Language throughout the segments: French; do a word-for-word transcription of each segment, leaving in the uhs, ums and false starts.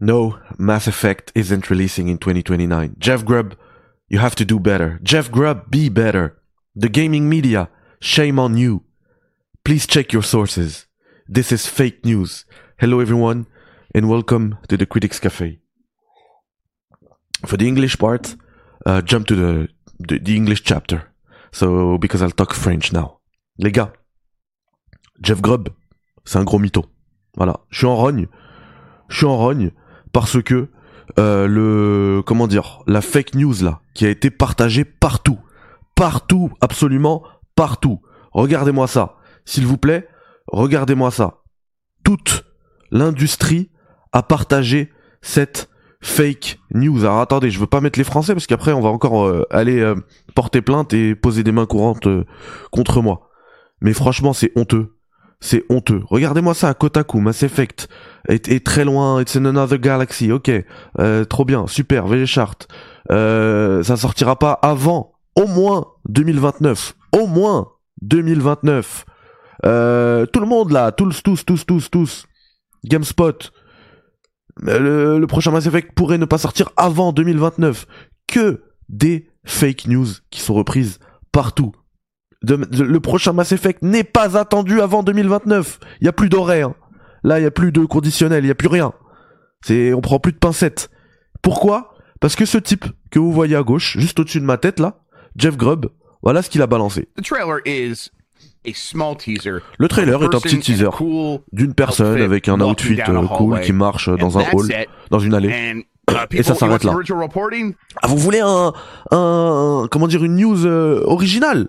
No, Mass Effect isn't releasing in twenty twenty-nine. Jeff Grubb, you have to do better. Jeff Grubb, be better. The gaming media, shame on you. Please check your sources. This is fake news. Hello everyone and welcome to the Critics' Cafe. For the English part, uh, jump to the, the, the English chapter. So, because I'll talk French now. Les gars, Jeff Grubb, c'est un gros mytho. Voilà, je suis en rogne. Je suis en rogne parce que euh, le... Comment dire la fake news là, qui a été partagée partout. Partout, absolument partout. Regardez-moi ça. S'il vous plaît, regardez-moi ça. Toute l'industrie a partagé cette fake news. Alors attendez, je veux pas mettre les Français parce qu'après on va encore euh, aller euh, porter plainte et poser des mains courantes euh, contre moi. Mais franchement, c'est honteux. C'est honteux. Regardez-moi ça, Kotaku, Mass Effect est, est très loin, it's in another galaxy, ok, euh, trop bien, super, VGChartz. Euh, ça sortira pas avant, au moins deux mille vingt-neuf, au moins deux mille vingt-neuf. Euh, tout le monde là, tous, tous, tous, tous, tous. GameSpot, le, le prochain Mass Effect pourrait ne pas sortir avant deux mille vingt-neuf. Que des fake news qui sont reprises partout. De, de, le prochain Mass Effect n'est pas attendu avant deux mille vingt-neuf. Il n'y a plus d'horaire. Là, il n'y a plus de conditionnel, il n'y a plus rien. C'est, on prend plus de pincettes. Pourquoi ? Parce que ce type que vous voyez à gauche, juste au-dessus de ma tête là, Jeff Grubb, voilà ce qu'il a balancé. The trailer is a small teaser. Le trailer est un petit teaser d'une personne avec un outfit cool qui marche dans un hall, dans une allée. Et ça s'arrête là. Ah, vous voulez un, un, comment dire, une news euh, originale ?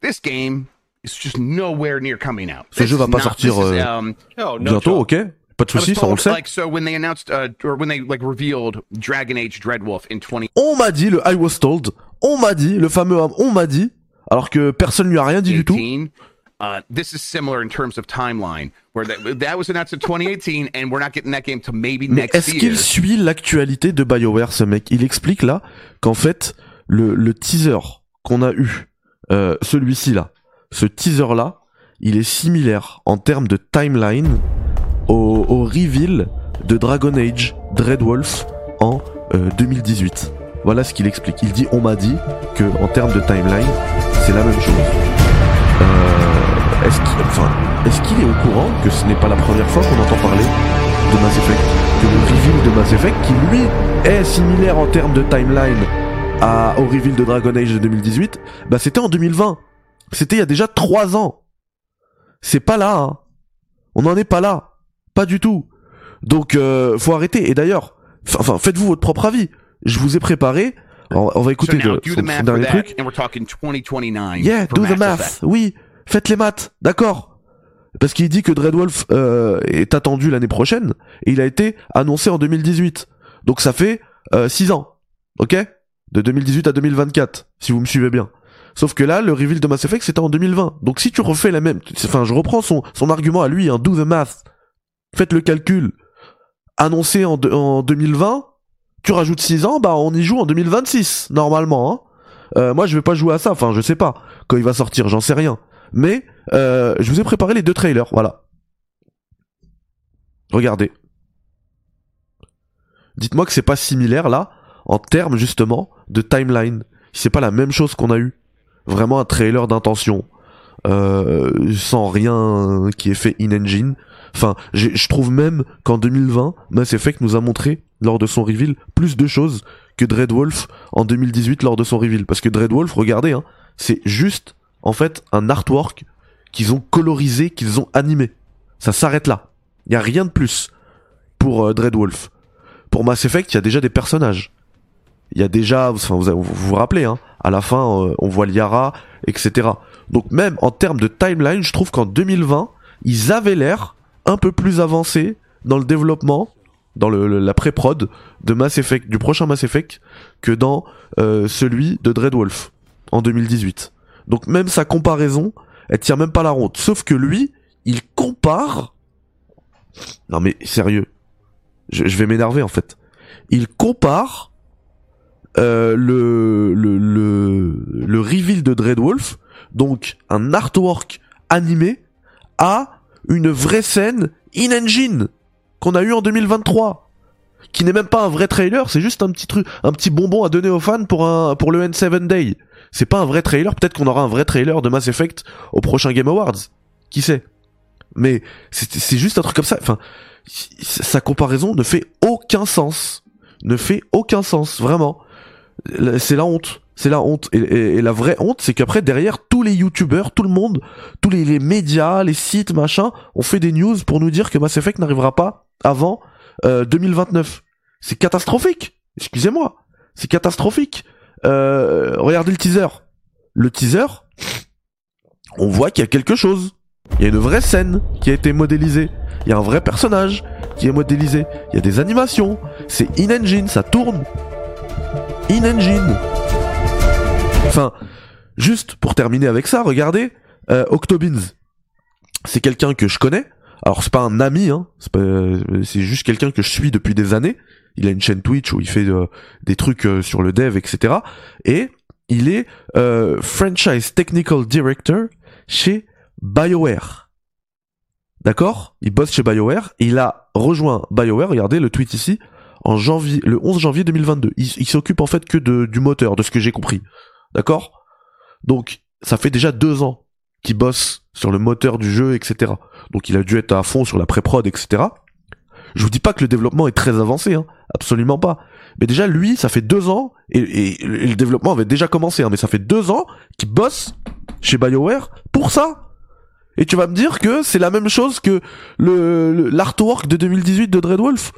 This game is just nowhere near coming out. Ce jeu va pas sortir euh, um, no, no bientôt, ok? Pas de soucis, ça on le sait. Like, so when they announced, uh, or when they like revealed Dragon Age Dreadwolf in twenty On m'a dit le I was told, on m'a dit le fameux on m'a dit, alors que personne lui a rien dit du tout. Uh, this is similar in terms of timeline, where that, that was announced in twenty eighteen, and we're not getting that game to maybe next year. Est-ce qu'il suit l'actualité de BioWare, ce mec? Il explique là qu'en fait le, le teaser qu'on a eu. Euh, celui-ci là, ce teaser là, il est similaire en termes de timeline au, au reveal de Dragon Age Dreadwolf en euh, deux mille dix-huit. Voilà ce qu'il explique. Il dit on m'a dit que en termes de timeline, c'est la même chose. Euh, est-ce qu'il, enfin, est-ce qu'il est au courant que ce n'est pas la première fois qu'on entend parler de Mass Effect, que le reveal de Mass Effect, qui lui est similaire en termes de timeline à, au reveal de Dragon Age de deux mille dix-huit, bah c'était en deux mille vingt. C'était il y a déjà trois ans. C'est pas là, hein. On n'en est pas là. Pas du tout. Donc, euh, faut arrêter. Et d'ailleurs, enfin, f- faites-vous votre propre avis. Je vous ai préparé. On, on va écouter so le de, dernier truc. Yeah, do the math. Oui, faites les maths. D'accord. Parce qu'il dit que Dreadwolf euh, est attendu l'année prochaine. Et il a été annoncé en deux mille dix-huit. Donc ça fait euh, six ans. Ok ? De deux mille dix-huit à deux mille vingt-quatre, si vous me suivez bien. Sauf que là, le reveal de Mass Effect, c'était en deux mille vingt. Donc si tu refais la même... Enfin, je reprends son, son argument à lui, hein, do the math. Faites le calcul. Annoncé en, de, en deux mille vingt, tu rajoutes six ans, bah on y joue en deux mille vingt-six, normalement. Hein. Euh, moi, je vais pas jouer à ça, enfin, je sais pas. Quand il va sortir, j'en sais rien. Mais, euh, je vous ai préparé les deux trailers, voilà. Regardez. Dites-moi que c'est pas similaire, là, en termes, justement, de timeline. C'est pas la même chose qu'on a eu. Vraiment un trailer d'intention. Euh, sans rien qui est fait in-engine. Enfin, je trouve même qu'en deux mille vingt, Mass Effect nous a montré, lors de son reveal, plus de choses que Dreadwolf en deux mille dix-huit lors de son reveal. Parce que Dreadwolf, regardez, hein, c'est juste, en fait, un artwork qu'ils ont colorisé, qu'ils ont animé. Ça s'arrête là. Il n'y a rien de plus pour euh, Dreadwolf. Pour Mass Effect, il y a déjà des personnages. Il y a déjà, enfin, vous, vous vous rappelez, hein, à la fin, euh, on voit Liara, et cetera. Donc même en termes de timeline, je trouve qu'en deux mille vingt, ils avaient l'air un peu plus avancés dans le développement, dans le, le, la pré-prod de Mass Effect, du prochain Mass Effect, que dans euh, celui de Dreadwolf en deux mille dix-huit. Donc même sa comparaison, elle tient même pas la route. Sauf que lui, il compare... Non mais sérieux, je, je vais m'énerver en fait. Il compare... Euh, le, le, le, le reveal de Dreadwolf, donc un artwork animé, à une vraie scène in-engine qu'on a eu en deux mille vingt-trois. qui n'est même pas un vrai trailer, c'est juste un petit truc, un petit bonbon à donner aux fans pour un, pour le N sept Day. C'est pas un vrai trailer, peut-être qu'on aura un vrai trailer de Mass Effect au prochain Game Awards. Qui sait? Mais c'est, c'est juste un truc comme ça, enfin, sa comparaison ne fait aucun sens. Ne fait aucun sens, vraiment. C'est la honte. C'est la honte. Et, et, et la vraie honte, c'est qu'après, derrière, tous les youtubeurs, tout le monde, tous les, les médias, les sites, machin, ont fait des news pour nous dire que Mass Effect n'arrivera pas avant euh, deux mille vingt-neuf. C'est catastrophique. Excusez-moi. C'est catastrophique. Euh, regardez le teaser. Le teaser, on voit qu'il y a quelque chose. Il y a une vraie scène qui a été modélisée. Il y a un vrai personnage qui est modélisé. Il y a des animations. C'est in-engine, ça tourne. In-engine. Enfin, juste pour terminer avec ça, regardez, euh, Octobins. C'est quelqu'un que je connais. Alors c'est pas un ami, hein. C'est, pas, euh, c'est juste quelqu'un que je suis depuis des années. Il a une chaîne Twitch où il fait euh, des trucs euh, sur le dev, et cetera. Et il est euh, Franchise Technical Director chez BioWare. D'accord ? Il bosse chez BioWare. Il a rejoint BioWare, regardez le tweet ici, en janvier, le onze janvier deux mille vingt-deux. Il, il s'occupe en fait que de, du moteur, de ce que j'ai compris. D'accord ? Donc, ça fait déjà deux ans qu'il bosse sur le moteur du jeu, et cetera. Donc, il a dû être à fond sur la pré-prod, et cetera. Je vous dis pas que le développement est très avancé, hein, absolument pas. Mais déjà, lui, ça fait deux ans, et, et, et le développement avait déjà commencé, hein, mais ça fait deux ans qu'il bosse chez BioWare pour ça. Et tu vas me dire que c'est la même chose que le, le l'artwork de deux mille dix-huit de Dreadwolf ?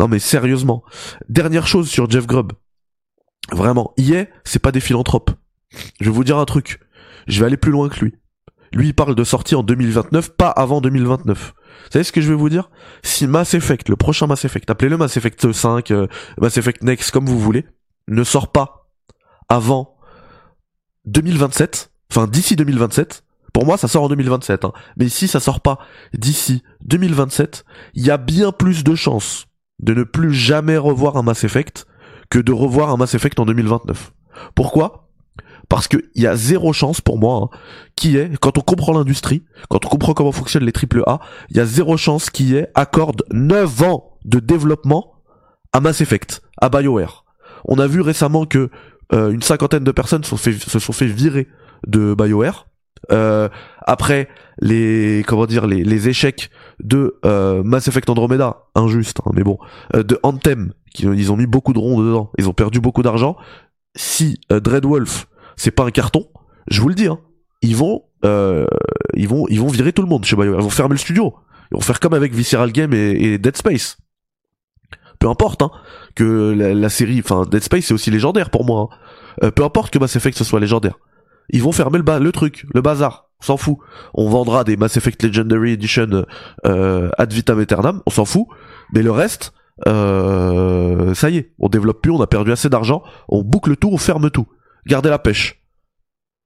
Non mais sérieusement. Dernière chose sur Jeff Grubb. Vraiment, E A, c'est pas des philanthropes. Je vais vous dire un truc. Je vais aller plus loin que lui. Lui, il parle de sortie en deux mille vingt-neuf, pas avant deux mille vingt-neuf. Vous savez ce que je vais vous dire ? Si Mass Effect, le prochain Mass Effect, appelez-le Mass Effect cinq, euh, Mass Effect Next, comme vous voulez, ne sort pas avant deux mille vingt-sept, enfin d'ici deux mille vingt-sept, pour moi, ça sort en deux mille vingt-sept, hein. Mais si ça sort pas d'ici deux mille vingt-sept, il y a bien plus de chances de ne plus jamais revoir un Mass Effect que de revoir un Mass Effect en deux mille vingt-neuf. Pourquoi ? Parce que il y a zéro chance pour moi, hein, qui est, quand on comprend l'industrie, quand on comprend comment fonctionnent les triple A, il y a zéro chance qui est accorde neuf ans de développement à Mass Effect, à BioWare. On a vu récemment que euh, une cinquantaine de personnes sont fait, se sont fait virer de BioWare. Euh, après les comment dire les, les échecs de euh, Mass Effect Andromeda, injuste, hein, mais bon, euh, de Anthem, qui, ils ont mis beaucoup de ronds dedans, ils ont perdu beaucoup d'argent. Si euh, Dreadwolf c'est pas un carton, je vous le dis, hein, ils vont euh, ils vont ils vont virer tout le monde chez BioWare, ils vont fermer le studio, ils vont faire comme avec Visceral Game et, et Dead Space. Peu importe, hein, que la, la série, enfin Dead Space c'est aussi légendaire pour moi, hein. euh, peu importe que Mass Effect ce soit légendaire. Ils vont fermer le, ba- le truc, le bazar, on s'en fout. On vendra des Mass Effect Legendary Edition euh, ad vitam aeternam, on s'en fout. Mais le reste, euh, ça y est, on développe plus, on a perdu assez d'argent, on boucle tout, on ferme tout. Gardez la pêche.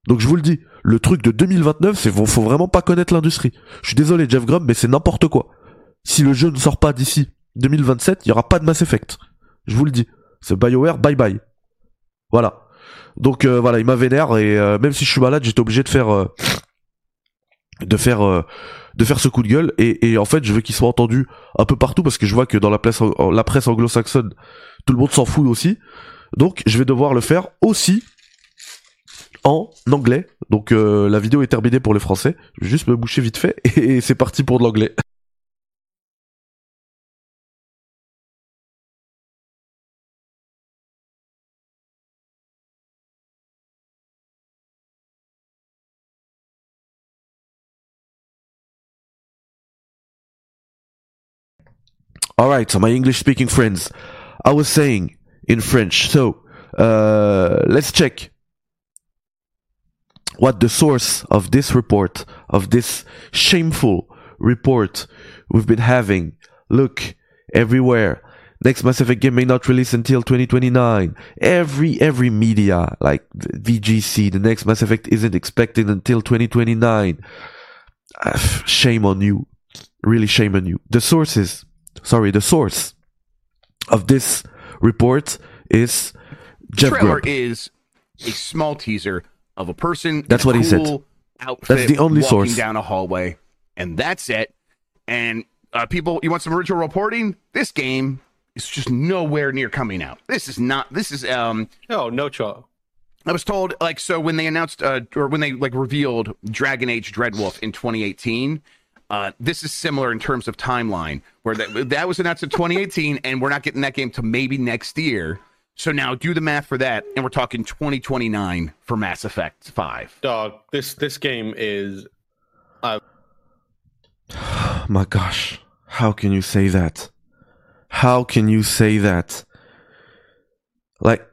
Donc je vous le dis, le truc de deux mille vingt-neuf, c'est faut vraiment pas connaître l'industrie. Je suis désolé Jeff Grubb, mais c'est n'importe quoi. Si le jeu ne sort pas d'ici deux mille vingt-sept, il y aura pas de Mass Effect. Je vous le dis, c'est BioWare, bye bye. Voilà. Donc euh, voilà, il m'a vénère et euh, même si je suis malade, j'étais obligé de faire euh, de faire euh, de faire ce coup de gueule et, et en fait, je veux qu'il soit entendu un peu partout parce que je vois que dans la presse, la presse anglo-saxonne, tout le monde s'en fout aussi. Donc je vais devoir le faire aussi en anglais. Donc euh, la vidéo est terminée pour les Français. Je vais juste me boucher vite fait et c'est parti pour de l'anglais. Alright, so my English-speaking friends, I was saying in French, so uh, let's check what the source of this report, of this shameful report we've been having. Look, everywhere, next Mass Effect game may not release until twenty twenty-nine. Every, every media, like V G C, the next Mass Effect isn't expected until twenty twenty-nine. Shame on you, really shame on you. The sources. Sorry, the source of this report is Jeff Grubb. The trailer is a small teaser of a person. That's what he said. Outfit, that's the only walking source. Down a hallway, and that's it. And uh, people, you want some original reporting? This game It's just nowhere near coming out. This is not, this is, um, oh, no, no, I was told, like, so when they announced, uh, or when they like revealed Dragon Age Dreadwolf in twenty eighteen, uh, this is similar in terms of timeline, where that, that was announced in twenty eighteen, and we're not getting that game to maybe next year. So now do the math for that, and we're talking twenty twenty-nine for Mass Effect five. Dog, this this game is... Uh... My gosh, how can you say that? How can you say that? Like,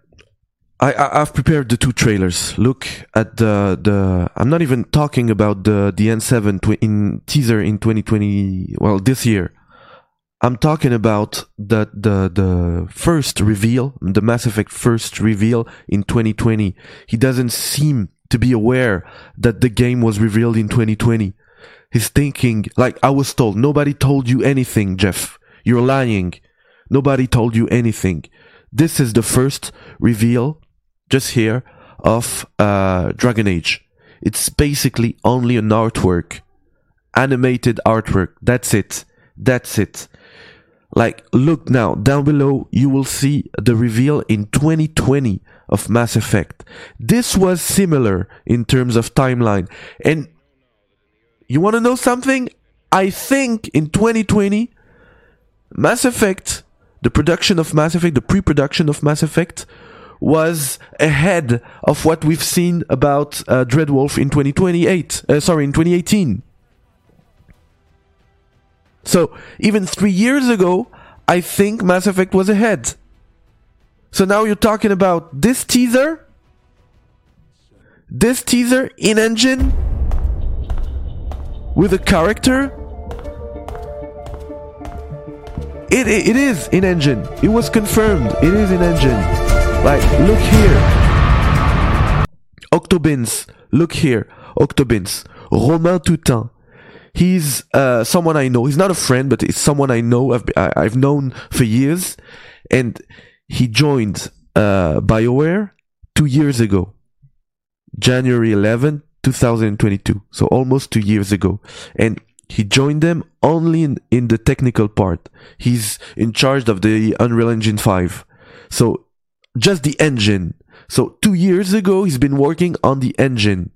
I, I I've prepared the two trailers. Look at the the. I'm not even talking about the the N seven tw- in teaser in twenty twenty. Well, this year. I'm talking about the, the the first reveal, the Mass Effect first reveal in twenty twenty. He doesn't seem to be aware that the game was revealed in twenty twenty. He's thinking, like I was told, nobody told you anything, Jeff. You're lying. Nobody told you anything. This is the first reveal, just here, of uh, Dragon Age. It's basically only an artwork. Animated artwork. That's it. That's it. Like, look now, down below, you will see the reveal in twenty twenty of Mass Effect. This was similar in terms of timeline. And you want to know something? I think in twenty twenty, Mass Effect, the production of Mass Effect, the pre-production of Mass Effect, was ahead of what we've seen about uh, Dreadwolf in twenty twenty-eight. Uh, sorry, in twenty eighteen. So, even three years ago, I think Mass Effect was ahead. So now you're talking about this teaser? This teaser in-engine? With a character? It, it, it is in-engine. It was confirmed. It is in-engine. Like, look here. Octobins. Look here. Octobins. Romain Toutin. He's uh, someone I know. He's not a friend, but it's someone I know. I've, I've known for years. And he joined uh, BioWare two years ago. January eleventh, twenty twenty-two. So almost two years ago. And he joined them only in, in the technical part. He's in charge of the Unreal Engine five. So just the engine. So two years ago, he's been working on the engine.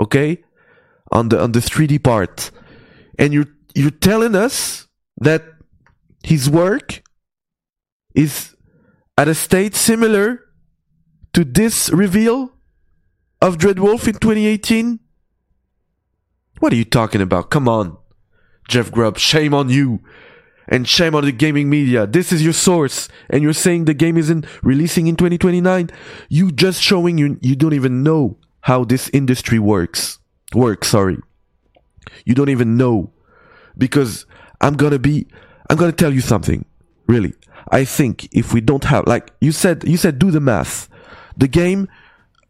Okay? On the on the three D part. And you're, you're telling us that his work is at a state similar to this reveal of Dreadwolf in twenty eighteen? What are you talking about? Come on, Jeff Grubb, shame on you. And shame on the gaming media. This is your source. And you're saying the game isn't releasing in twenty twenty-nine? You just showing you, you don't even know how this industry works. Work, sorry. You don't even know, because I'm gonna be, I'm gonna tell you something. Really, I think if we don't have, like you said, you said do the math. The game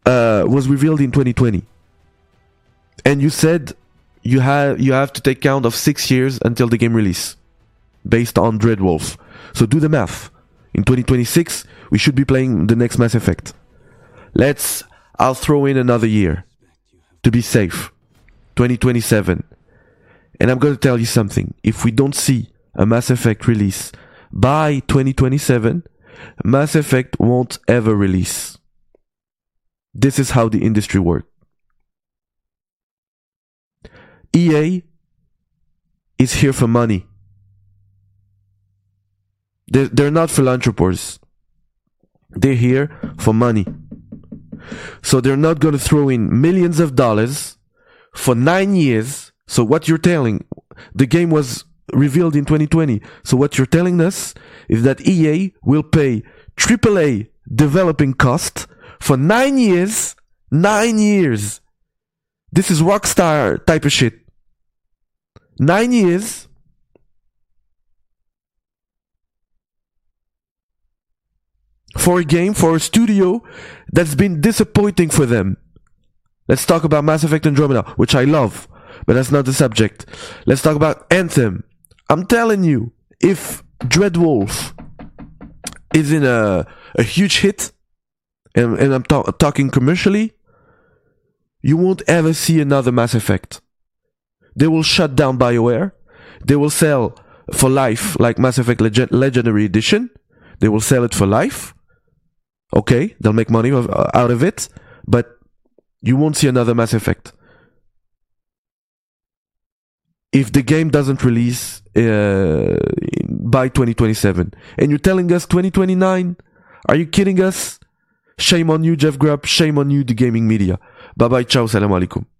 uh, was revealed in twenty twenty, and you said you have you have to take count of six years until the game release, based on Dreadwolf. So do the math. In twenty twenty-six, we should be playing the next Mass Effect. Let's, I'll throw in another year, to be safe. twenty twenty-seven. And I'm going to tell you something. If we don't see a Mass Effect release by twenty twenty-seven, Mass Effect won't ever release. This is how the industry works. E A is here for money. They're, they're not philanthropists. They're here for money. So they're not going to throw in millions of dollars for nine years. So what you're telling, the game was revealed in twenty twenty. So what you're telling us is that E A will pay triple A developing cost for nine years. Nine years. This is Rockstar type of shit. Nine years. For a game, for a studio that's been disappointing for them. Let's talk about Mass Effect Andromeda, which I love, but that's not the subject. Let's talk about Anthem. I'm telling you, if Dreadwolf is in a, a huge hit, and, and I'm ta- talking commercially, you won't ever see another Mass Effect. They will shut down BioWare. They will sell for life, like Mass Effect Leg- Legendary Edition. They will sell it for life. Okay, they'll make money of, uh, out of it, but you won't see another Mass Effect. If the game doesn't release uh, by twenty twenty-seven, and you're telling us twenty twenty-nine, are you kidding us? Shame on you, Jeff Grubb. Shame on you, the gaming media. Bye bye, ciao, salam alaikum.